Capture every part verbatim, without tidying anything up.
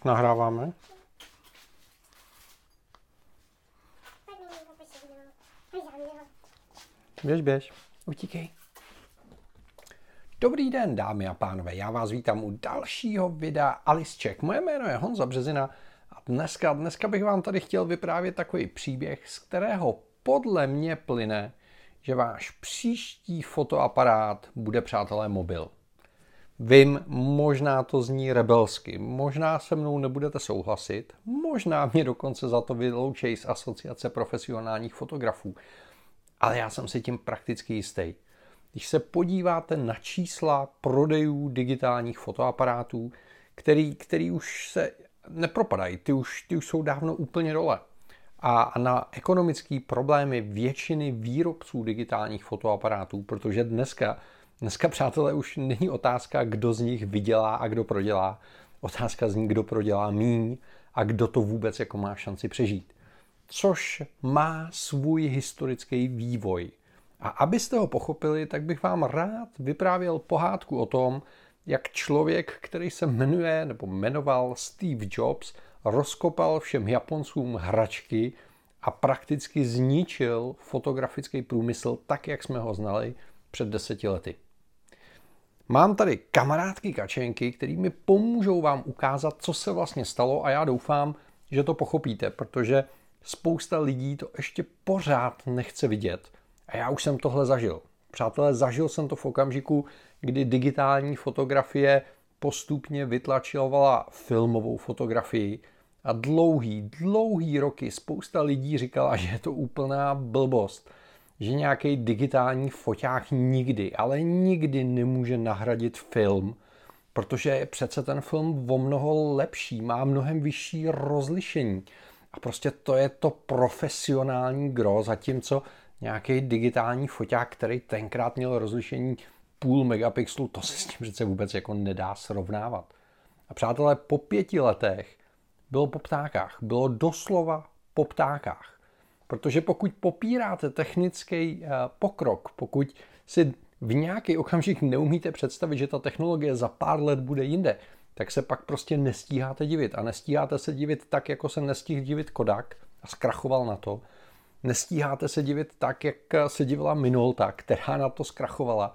Už nahráváme. Běž, běž. Utíkej. Dobrý den, dámy a pánové. Já vás vítám u dalšího videa Alice Czech. Moje jméno je Honza Březina a dneska, dneska bych vám tady chtěl vyprávět takový příběh, z kterého podle mě plyne, že váš příští fotoaparát bude, přátelé, mobil. Vím, možná to zní rebelsky, možná se mnou nebudete souhlasit, možná mě dokonce za to vyloučí z Asociace profesionálních fotografů, ale já jsem si tím prakticky jistý. Když se podíváte na čísla prodejů digitálních fotoaparátů, který, který už se nepropadají, ty už, ty už jsou dávno úplně dole. A na ekonomické problémy většiny výrobců digitálních fotoaparátů, protože dneska, dneska, přátelé, už není otázka, kdo z nich vydělá a kdo prodělá. Otázka zní, kdo prodělá míň a kdo to vůbec jako má šanci přežít. Což má svůj historický vývoj. A abyste ho pochopili, tak bych vám rád vyprávěl pohádku o tom, jak člověk, který se jmenuje nebo jmenoval Steve Jobs, rozkopal všem Japoncům hračky a prakticky zničil fotografický průmysl tak, jak jsme ho znali před deseti lety. Mám tady kamarádky Kačenky, který mi pomůžou vám ukázat, co se vlastně stalo, a já doufám, že to pochopíte, protože spousta lidí to ještě pořád nechce vidět. A já už jsem tohle zažil. Přátelé, zažil jsem to v okamžiku, kdy digitální fotografie postupně vytlačovala filmovou fotografii a dlouhý, dlouhý roky spousta lidí říkala, že je to úplná blbost, že nějaký digitální foťák nikdy, ale nikdy nemůže nahradit film, protože je přece ten film o mnoho lepší, má mnohem vyšší rozlišení a prostě to je to profesionální gro, zatímco nějaký digitální foťák, který tenkrát měl rozlišení půl megapixelu, to se s tím přece vůbec jako nedá srovnávat. A přátelé, po pěti letech bylo po ptákách, bylo doslova po ptákách. Protože pokud popíráte technický pokrok, pokud si v nějaký okamžik neumíte představit, že ta technologie za pár let bude jinde, tak se pak prostě nestíháte divit. A nestíháte se divit tak, jako se nestihl divit Kodak a zkrachoval na to. Nestíháte se divit tak, jak se divila Minolta, která na to zkrachovala.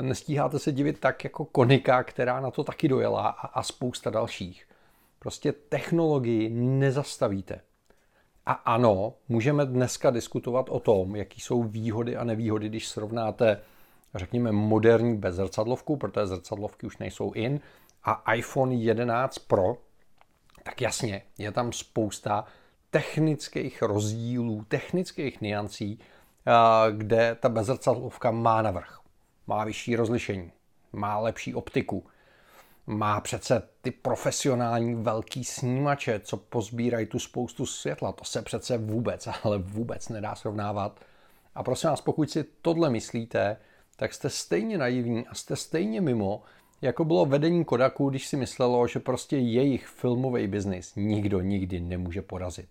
Nestíháte se divit tak, jako Konica, která na to taky dojela, a, a spousta dalších. Prostě technologii nezastavíte. A ano, můžeme dneska diskutovat o tom, jaký jsou výhody a nevýhody, když srovnáte, řekněme, moderní bez zrcadlovku, protože zrcadlovky už nejsou in, a iPhone jedenáct Pro, tak jasně, je tam spousta technických rozdílů, technických niancí, kde ta bezrcadlovka má navrch. Má vyšší rozlišení, má lepší optiku, má přece ty profesionální velký snímače, co pozbírají tu spoustu světla. To se přece vůbec, ale vůbec nedá srovnávat. A prosím vás, pokud si tohle myslíte, tak jste stejně naivní a jste stejně mimo, jako bylo vedení Kodaku, když si myslelo, že prostě jejich filmový biznis nikdo nikdy nemůže porazit.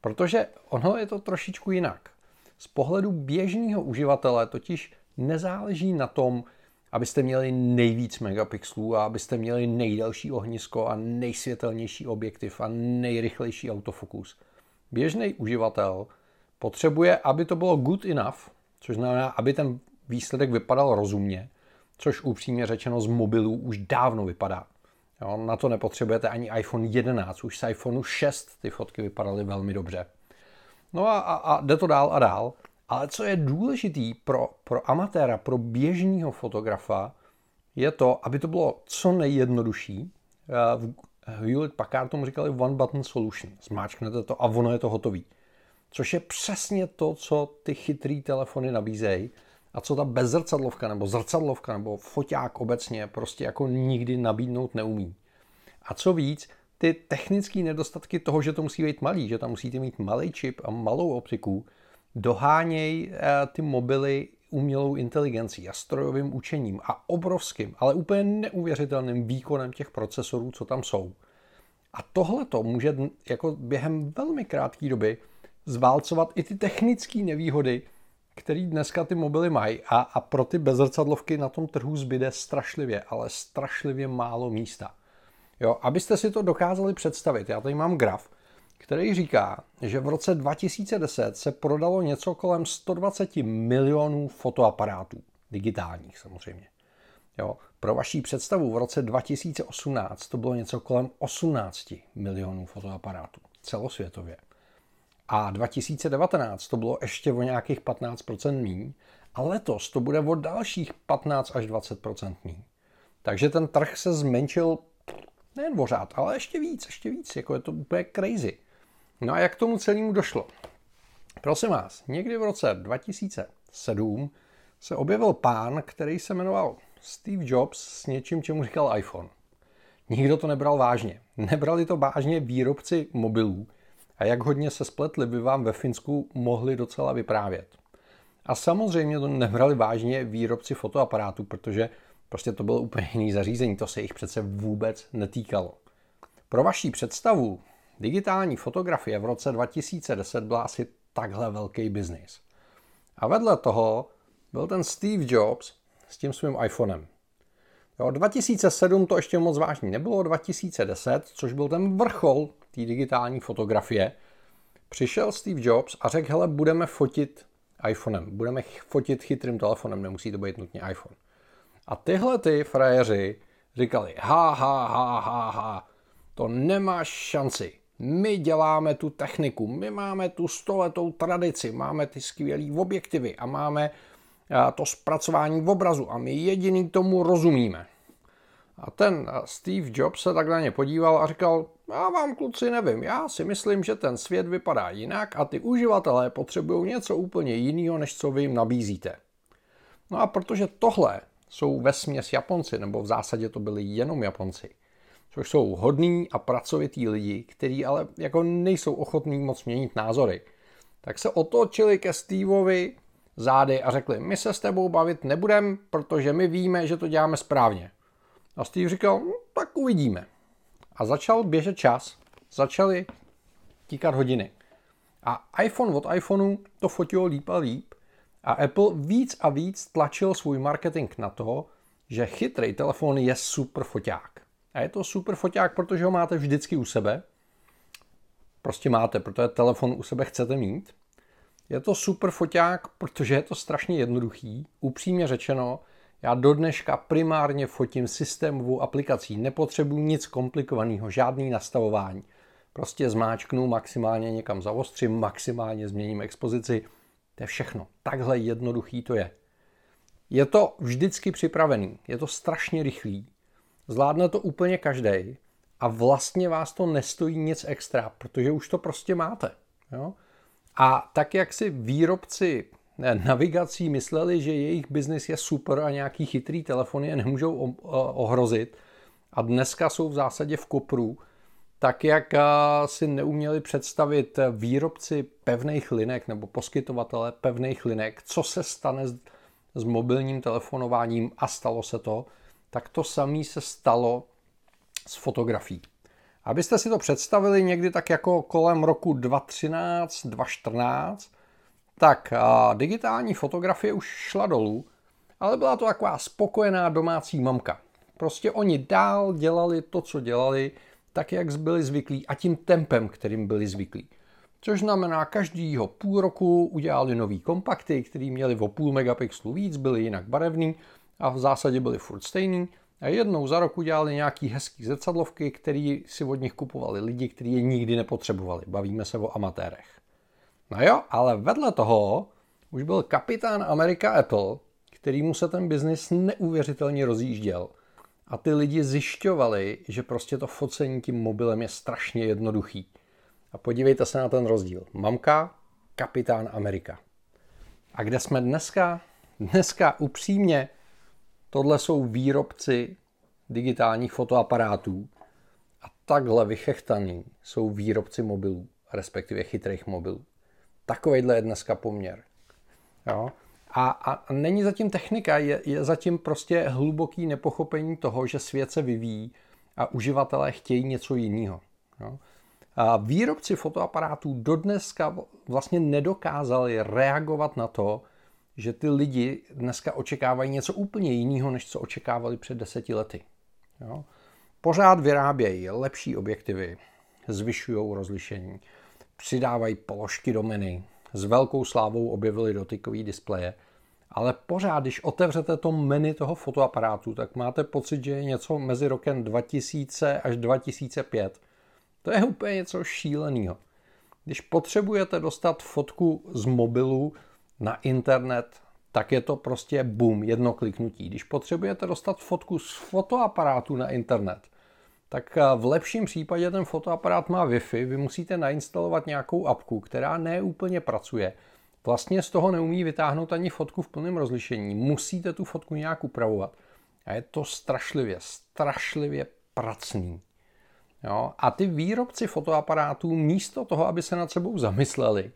Protože ono je to trošičku jinak. Z pohledu běžného uživatele totiž nezáleží na tom, abyste měli nejvíc megapixelů a abyste měli nejdelší ohnisko a nejsvětelnější objektiv a nejrychlejší autofokus. Běžný uživatel potřebuje, aby to bylo good enough, což znamená, aby ten výsledek vypadal rozumně, což upřímně řečeno z mobilů už dávno vypadá. Jo, na to nepotřebujete ani iPhone jedenáct, už z iPhoneu šest ty fotky vypadaly velmi dobře. No a, a, a jde to dál a dál. Ale co je důležitý pro, pro amatéra, pro běžného fotografa, je to, aby to bylo co nejjednodušší. V Hewlett-Packard tomu říkali one button solution. Zmáčknete to a ono je to hotový. Což je přesně to, co ty chytrý telefony nabízejí a co ta bezzrcadlovka nebo zrcadlovka nebo foťák obecně prostě jako nikdy nabídnout neumí. A co víc, ty technické nedostatky toho, že to musí být malý, že tam musíte mít malý čip a malou optiku, doháněj ty mobily umělou inteligencí a strojovým učením a obrovským, ale úplně neuvěřitelným výkonem těch procesorů, co tam jsou. A tohle to může jako během velmi krátké doby zválcovat i ty technické nevýhody, které dneska ty mobily mají, a, a pro ty bezrcadlovky na tom trhu zbyde strašlivě, ale strašlivě málo místa. Jo, abyste si to dokázali představit, já tady mám graf, který říká, že v roce dva tisíce deset se prodalo něco kolem sto dvacet milionů fotoaparátů, digitálních samozřejmě. Jo, pro vaši představu v roce dva tisíce osmnáct to bylo něco kolem osmnáct milionů fotoaparátů celosvětově. A dva tisíce devatenáct to bylo ještě o nějakých patnáct procent míň a letos to bude o dalších patnáct až dvacet procent míň. Takže ten trh se zmenšil nejen pořád, ale ještě víc, ještě víc, jako je to úplně crazy. No a jak k tomu celému došlo? Prosím vás, někdy v roce dva tisíce sedm se objevil pán, který se jmenoval Steve Jobs s něčím, čemu říkal iPhone. Nikdo to nebral vážně. Nebrali to vážně výrobci mobilů. A jak hodně se spletli, by vám ve Finsku mohli docela vyprávět. A samozřejmě to nebrali vážně výrobci fotoaparátů, protože prostě to bylo úplně jiný zařízení, to se jich přece vůbec netýkalo. Pro vaši představu, digitální fotografie v roce dva tisíce deset byla asi takhle velký biznis. A vedle toho byl ten Steve Jobs s tím svým iPhonem. Jo, dva tisíce sedm to ještě moc vážný nebylo, dva tisíce deset, což byl ten vrchol té digitální fotografie, přišel Steve Jobs a řekl, hele, budeme fotit iPhonem, budeme fotit chytrým telefonem, nemusí to být nutně iPhone. A tyhle ty frajeři říkali, ha, ha, ha, ha, ha, to nemáš šanci. My děláme tu techniku, my máme tu stoletou tradici, máme ty skvělý objektivy a máme to zpracování v obrazu a my jediný tomu rozumíme. A ten Steve Jobs se tak na ně podíval a říkal, já vám kluci nevím, já si myslím, že ten svět vypadá jinak a ty uživatelé potřebují něco úplně jiného, než co vy jim nabízíte. No a protože tohle jsou vesměs Japonci, nebo v zásadě to byli jenom Japonci, což jsou hodní a pracovití lidi, kteří ale jako nejsou ochotní moc měnit názory, tak se otočili ke Steveovi zády a řekli, my se s tebou bavit nebudem, protože my víme, že to děláme správně. A Steve říkal, no, tak uvidíme. A začal běžet čas, začaly tíkat hodiny. A iPhone od iPhoneu to fotilo líp a líp a Apple víc a víc tlačil svůj marketing na to, že chytrý telefon je super foťák. A je to super foťák, protože ho máte vždycky u sebe. Prostě máte, protože telefon u sebe chcete mít. Je to super foťák, protože je to strašně jednoduchý, upřímně řečeno. Já do dneška primárně fotím systémovou aplikací, nepotřebuji nic komplikovaného, žádný nastavování. Prostě zmáčknu, maximálně někam zaostřím, maximálně změním expozici. To je všechno. Takhle jednoduchý to je. Je to vždycky připravený, je to strašně rychlý. Zvládne to úplně každej a vlastně vás to nestojí nic extra, protože už to prostě máte. Jo? A tak, jak si výrobci navigací mysleli, že jejich biznis je super a nějaký chytrý telefon je nemůžou ohrozit a dneska jsou v zásadě v kopru, tak jak si neuměli představit výrobci pevných linek nebo poskytovatele pevných linek, co se stane s mobilním telefonováním a stalo se to, tak to samé se stalo s fotografií. Abyste si to představili někdy tak jako kolem roku dva tisíce třináct, dva tisíce čtrnáct, tak a digitální fotografie už šla dolů, ale byla to taková spokojená domácí mamka. Prostě oni dál dělali to, co dělali, tak, jak byli zvyklí a tím tempem, kterým byli zvyklí. Což znamená, každýho půl roku udělali nový kompakty, který měli o půl megapixelu víc, byly jinak barevný a v zásadě byly furt stejný. A jednou za rok udělali nějaký hezký zrcadlovky, které si od nich kupovali lidi, kteří je nikdy nepotřebovali. Bavíme se o amatérech. No jo, ale vedle toho už byl kapitán Amerika Apple, kterýmu se ten biznis neuvěřitelně rozjížděl. A ty lidi zjišťovali, že prostě to focení tím mobilem je strašně jednoduchý. A podívejte se na ten rozdíl. Mamka, kapitán Amerika. A kde jsme dneska? Dneska upřímně tohle jsou výrobci digitálních fotoaparátů a takhle vychechtaní jsou výrobci mobilů, respektive chytrých mobilů. Takovejhle je dneska poměr. Jo? A, a není zatím technika, je, je zatím prostě hluboký nepochopení toho, že svět se vyvíjí a uživatelé chtějí něco jiného. Jo? A výrobci fotoaparátů dodneska vlastně nedokázali reagovat na to, že ty lidi dneska očekávají něco úplně jiného, než co očekávali před deseti lety. Jo? Pořád vyrábějí lepší objektivy, zvyšují rozlišení, přidávají položky do menu, s velkou slávou objevili dotykové displeje, ale pořád, když otevřete to menu toho fotoaparátu, tak máte pocit, že je něco mezi rokem dva tisíce až dva tisíce pět. To je úplně něco šíleného. Když potřebujete dostat fotku z mobilu na internet, tak je to prostě boom, jedno kliknutí. Když potřebujete dostat fotku z fotoaparátu na internet, tak v lepším případě ten fotoaparát má Wi-Fi, vy musíte nainstalovat nějakou apku, která ne úplně pracuje. Vlastně z toho neumí vytáhnout ani fotku v plném rozlišení. Musíte tu fotku nějak upravovat. A je to strašlivě, strašlivě pracný. Jo? A ty výrobci fotoaparátů místo toho, aby se nad sebou zamysleli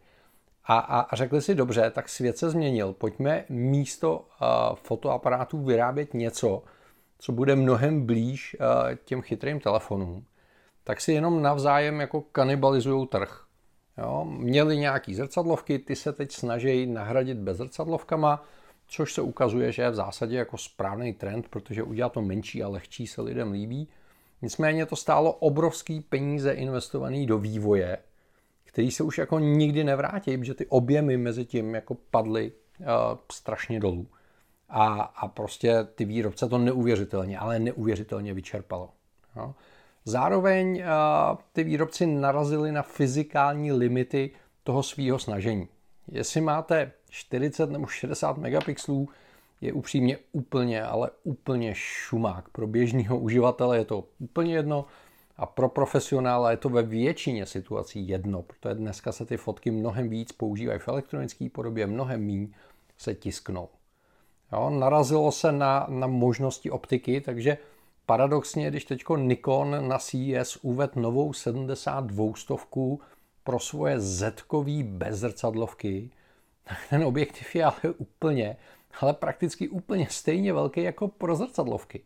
a, a, a řekli si, dobře, tak svět se změnil, pojďme místo uh, fotoaparátů vyrábět něco, co bude mnohem blíž uh, těm chytrým telefonům, tak si jenom navzájem jako kanibalizují trh. Jo, měli nějaký zrcadlovky, ty se teď snaží nahradit bez zrcadlovkama, což se ukazuje, že je v zásadě jako správný trend, protože udělá to menší a lehčí, se lidem líbí. Nicméně to stálo obrovský peníze investovaný do vývoje, který se už jako nikdy nevrátí, protože ty objemy mezi tím jako padly uh, strašně dolů. A, a prostě ty výrobce to neuvěřitelně, ale neuvěřitelně vyčerpalo. Jo. Zároveň a, ty výrobci narazili na fyzikální limity toho svýho snažení. Jestli máte čtyřicet nebo šedesát megapixelů, je upřímně úplně, ale úplně šumák. Pro běžného uživatele je to úplně jedno a pro profesionála je to ve většině situací jedno, protože dneska se ty fotky mnohem víc používají v elektronické podobě, mnohem míň se tisknou. Jo, narazilo se na, na možnosti optiky, takže paradoxně, když teďko Nikon na C E S uvedl novou sedmdesát dvě stovku pro svoje zetkový bezrcadlovky, tak ten objektiv je ale úplně, ale prakticky úplně stejně velký jako pro zrcadlovky.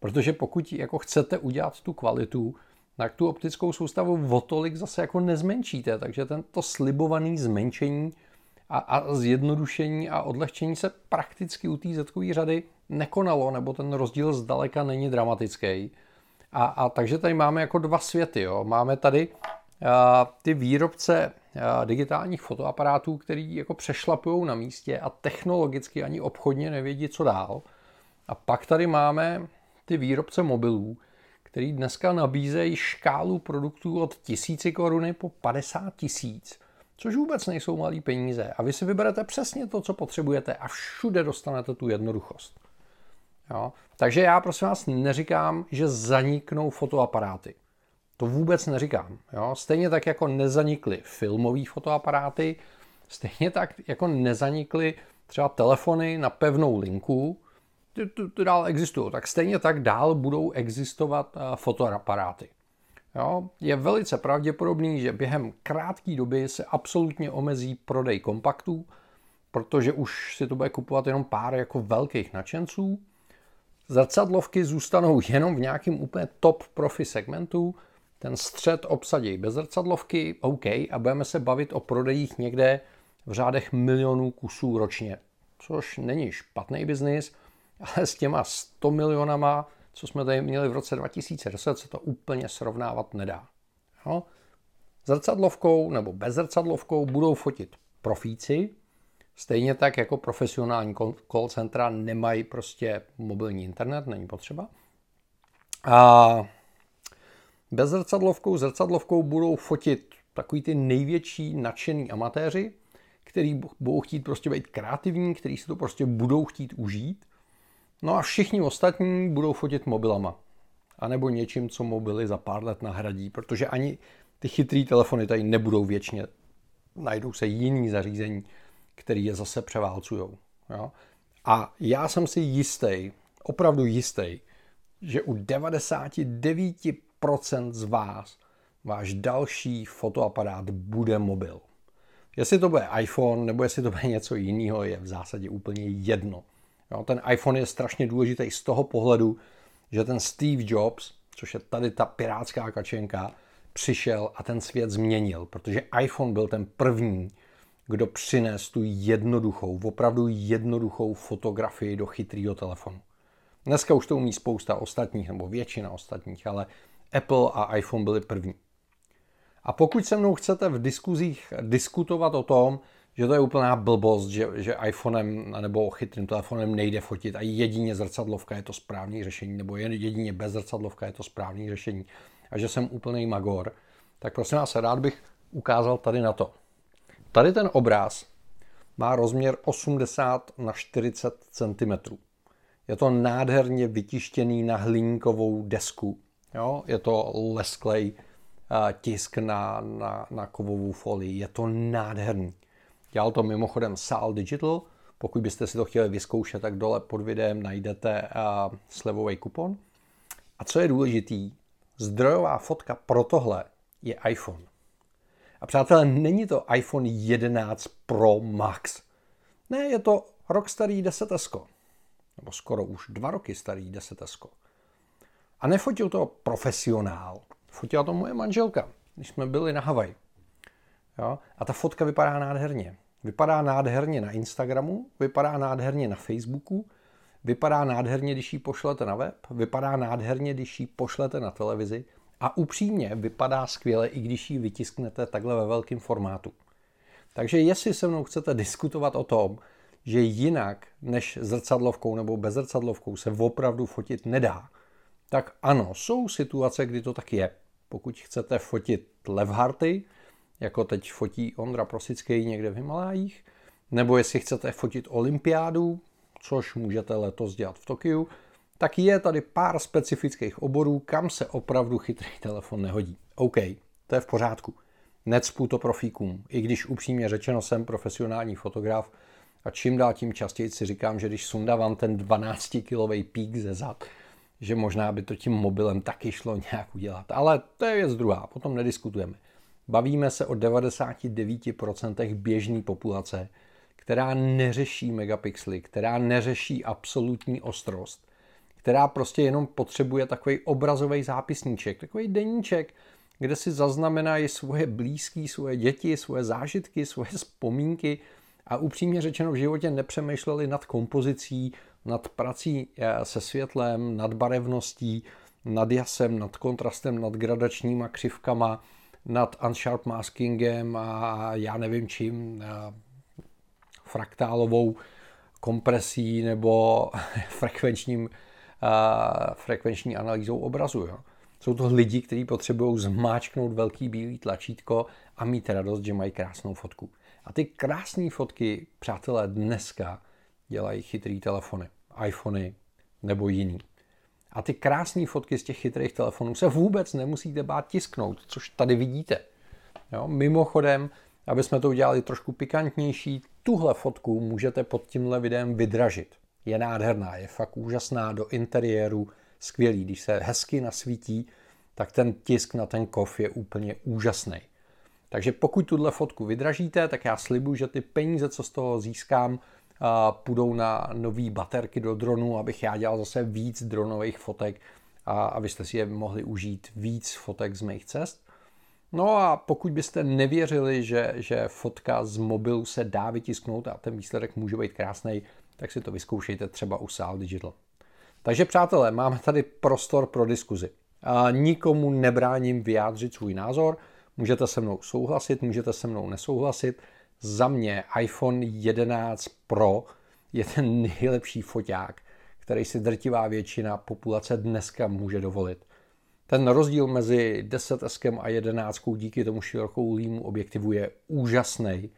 Protože pokud jako chcete udělat tu kvalitu, tak tu optickou soustavu o tolik zase jako nezmenšíte. Takže tento slibovaný zmenšení a, a zjednodušení a odlehčení se prakticky u té zetkové řady nekonalo, nebo ten rozdíl zdaleka není dramatický. A, a takže tady máme jako dva světy. Jo. Máme tady a, ty výrobce a, digitálních fotoaparátů, který jako přešlapují na místě a technologicky ani obchodně nevědí, co dál. A pak tady máme ty výrobce mobilů, který dneska nabízejí škálu produktů od tisíci koruny po padesát tisíc, což vůbec nejsou malý peníze. A vy si vyberete přesně to, co potřebujete a všude dostanete tu jednoduchost. Jo? Takže já prosím vás neříkám, že zaniknou fotoaparáty. To vůbec neříkám. Jo? Stejně tak, jako nezanikly filmové fotoaparáty, stejně tak, jako nezanikly třeba telefony na pevnou linku, ty, ty, ty dál existují. Tak stejně tak dál budou existovat fotoaparáty. Jo? Je velice pravděpodobný, že během krátké doby se absolutně omezí prodej kompaktů, protože už si to bude kupovat jenom pár jako velkých nadšenců. Zrcadlovky zůstanou jenom v nějakém úplně top profi segmentu, ten střed obsadí bez zrcadlovky, OK, a budeme se bavit o prodejích někde v řádech milionů kusů ročně, což není špatný biznis, ale s těma sto milionama, co jsme tady měli v roce dva tisíce deset, se to úplně srovnávat nedá. Jo? Zrcadlovkou nebo bez zrcadlovkou budou fotit profíci, stejně tak jako profesionální call centra nemají prostě mobilní internet, není potřeba. A bez zrcadlovkou, zrcadlovkou budou fotit takový ty největší nadšený amatéři, který budou chtít prostě být kreativní, který si to prostě budou chtít užít. No a všichni ostatní budou fotit mobilama. A nebo něčím, co mobily za pár let nahradí, protože ani ty chytrý telefony tady nebudou věčně. Najdou se jiný zařízení, který je zase převálcujou. Jo? A já jsem si jistý, opravdu jistý, že u devadesát devět procent z vás váš další fotoaparát bude mobil. Jestli to bude iPhone, nebo jestli to bude něco jiného, je v zásadě úplně jedno. Jo, ten iPhone je strašně důležitý z toho pohledu, že ten Steve Jobs, což je tady ta pirátská kačenka, přišel a ten svět změnil, protože iPhone byl ten první, kdo přinesl tu jednoduchou, opravdu jednoduchou fotografii do chytrýho telefonu. Dneska už to umí spousta ostatních, nebo většina ostatních, ale Apple a iPhone byli první. A pokud se mnou chcete v diskuzích diskutovat o tom, že to je úplná blbost, že, že iPhonem nebo chytrým telefonem nejde fotit a jedině zrcadlovka je to správný řešení, nebo jedině bez zrcadlovka je to správný řešení a že jsem úplný magor, tak prosím vás, rád bych ukázal tady na to. Tady ten obraz má rozměr osmdesát na čtyřicet centimetrů. Je to nádherně vytištěný na hliníkovou desku. Jo? Je to lesklej uh, tisk na, na, na kovovou folii. Je to nádherný. Dělal to mimochodem Saal Digital. Pokud byste si to chtěli vyzkoušet, tak dole pod videem najdete uh, slevový kupon. A co je důležitý, zdrojová fotka pro tohle je iPhone. A přátelé, není to iPhone jedenáct Pro Max. Ne, je to rok starý deset S. Nebo skoro už dva roky starý deset S. A nefotil to profesionál. Fotila to moje manželka, když jsme byli na Havaji. Jo? A ta fotka vypadá nádherně. Vypadá nádherně na Instagramu, vypadá nádherně na Facebooku, vypadá nádherně, když ji pošlete na web, vypadá nádherně, když ji pošlete na televizi a upřímně vypadá skvěle, i když ji vytisknete takhle ve velkém formátu. Takže jestli se mnou chcete diskutovat o tom, že jinak než zrcadlovkou nebo bez zrcadlovkou se opravdu fotit nedá, tak ano, jsou situace, kdy to tak je. Pokud chcete fotit levharty, jako teď fotí Ondra Prosický někde v Himalájích, nebo jestli chcete fotit olympiádu, což můžete letos dělat v Tokiu, tak je tady pár specifických oborů, kam se opravdu chytrý telefon nehodí. OK, to je v pořádku. Necpu to profíkům, i když upřímně řečeno jsem profesionální fotograf a čím dál tím častěji si říkám, že když sundávám ten dvanáctikilový pík ze zad, že možná by to tím mobilem taky šlo nějak udělat. Ale to je věc druhá, potom nediskutujeme. Bavíme se o devadesát devět procent běžné populace, která neřeší megapixely, která neřeší absolutní ostrost, která prostě jenom potřebuje takový obrazový zápisníček, takový deníček, kde si zaznamenají svoje blízké, svoje děti, svoje zážitky, svoje vzpomínky a upřímně řečeno v životě nepřemýšleli nad kompozicí, nad prací se světlem, nad barevností, nad jasem, nad kontrastem, nad gradačníma křivkama, nad unsharp maskingem a já nevím čím, fraktálovou kompresí nebo frekvenčním, uh, frekvenční analýzou obrazu. Jo. Jsou to lidi, kteří potřebují zmáčknout velký bílý tlačítko a mít radost, že mají krásnou fotku. A ty krásné fotky, přátelé, dneska dělají chytrý telefony, iPhony nebo jiný. A ty krásné fotky z těch chytrých telefonů se vůbec nemusíte bát tisknout, což tady vidíte. Jo? Mimochodem, aby jsme to udělali trošku pikantnější, tuhle fotku můžete pod tímhle videem vydražit. Je nádherná, je fakt úžasná do interiéru, skvělý. Když se hezky nasvítí, tak ten tisk na ten kov je úplně úžasný. Takže pokud tuhle fotku vydražíte, tak já slibuju, že ty peníze, co z toho získám, půjdou na nový baterky do dronu, abych já dělal zase víc dronových fotek a abyste si je mohli užít víc fotek z mých cest. No a pokud byste nevěřili, že, že fotka z mobilu se dá vytisknout a ten výsledek může být krásný, tak si to vyzkoušejte třeba u Saal Digital. Takže přátelé, máme tady prostor pro diskuzi. A nikomu nebráním vyjádřit svůj názor, můžete se mnou souhlasit, můžete se mnou nesouhlasit. Za mě iPhone jedenáct Pro je ten nejlepší foťák, který si drtivá většina populace dneska může dovolit. Ten rozdíl mezi deset S a jedenáct díky tomu širokouhlému objektivu je úžasný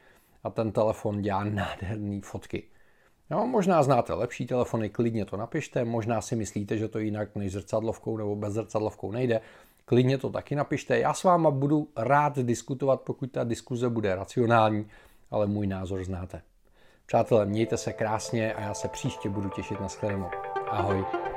a ten telefon dělá nádherné fotky. No, možná znáte lepší telefony, klidně to napište, možná si myslíte, že to jinak než zrcadlovkou nebo bez zrcadlovkou nejde, klidně to taky napište. Já s váma budu rád diskutovat, pokud ta diskuze bude racionální, ale můj názor znáte. Přátelé, mějte se krásně a já se příště budu těšit na shledanou. Ahoj.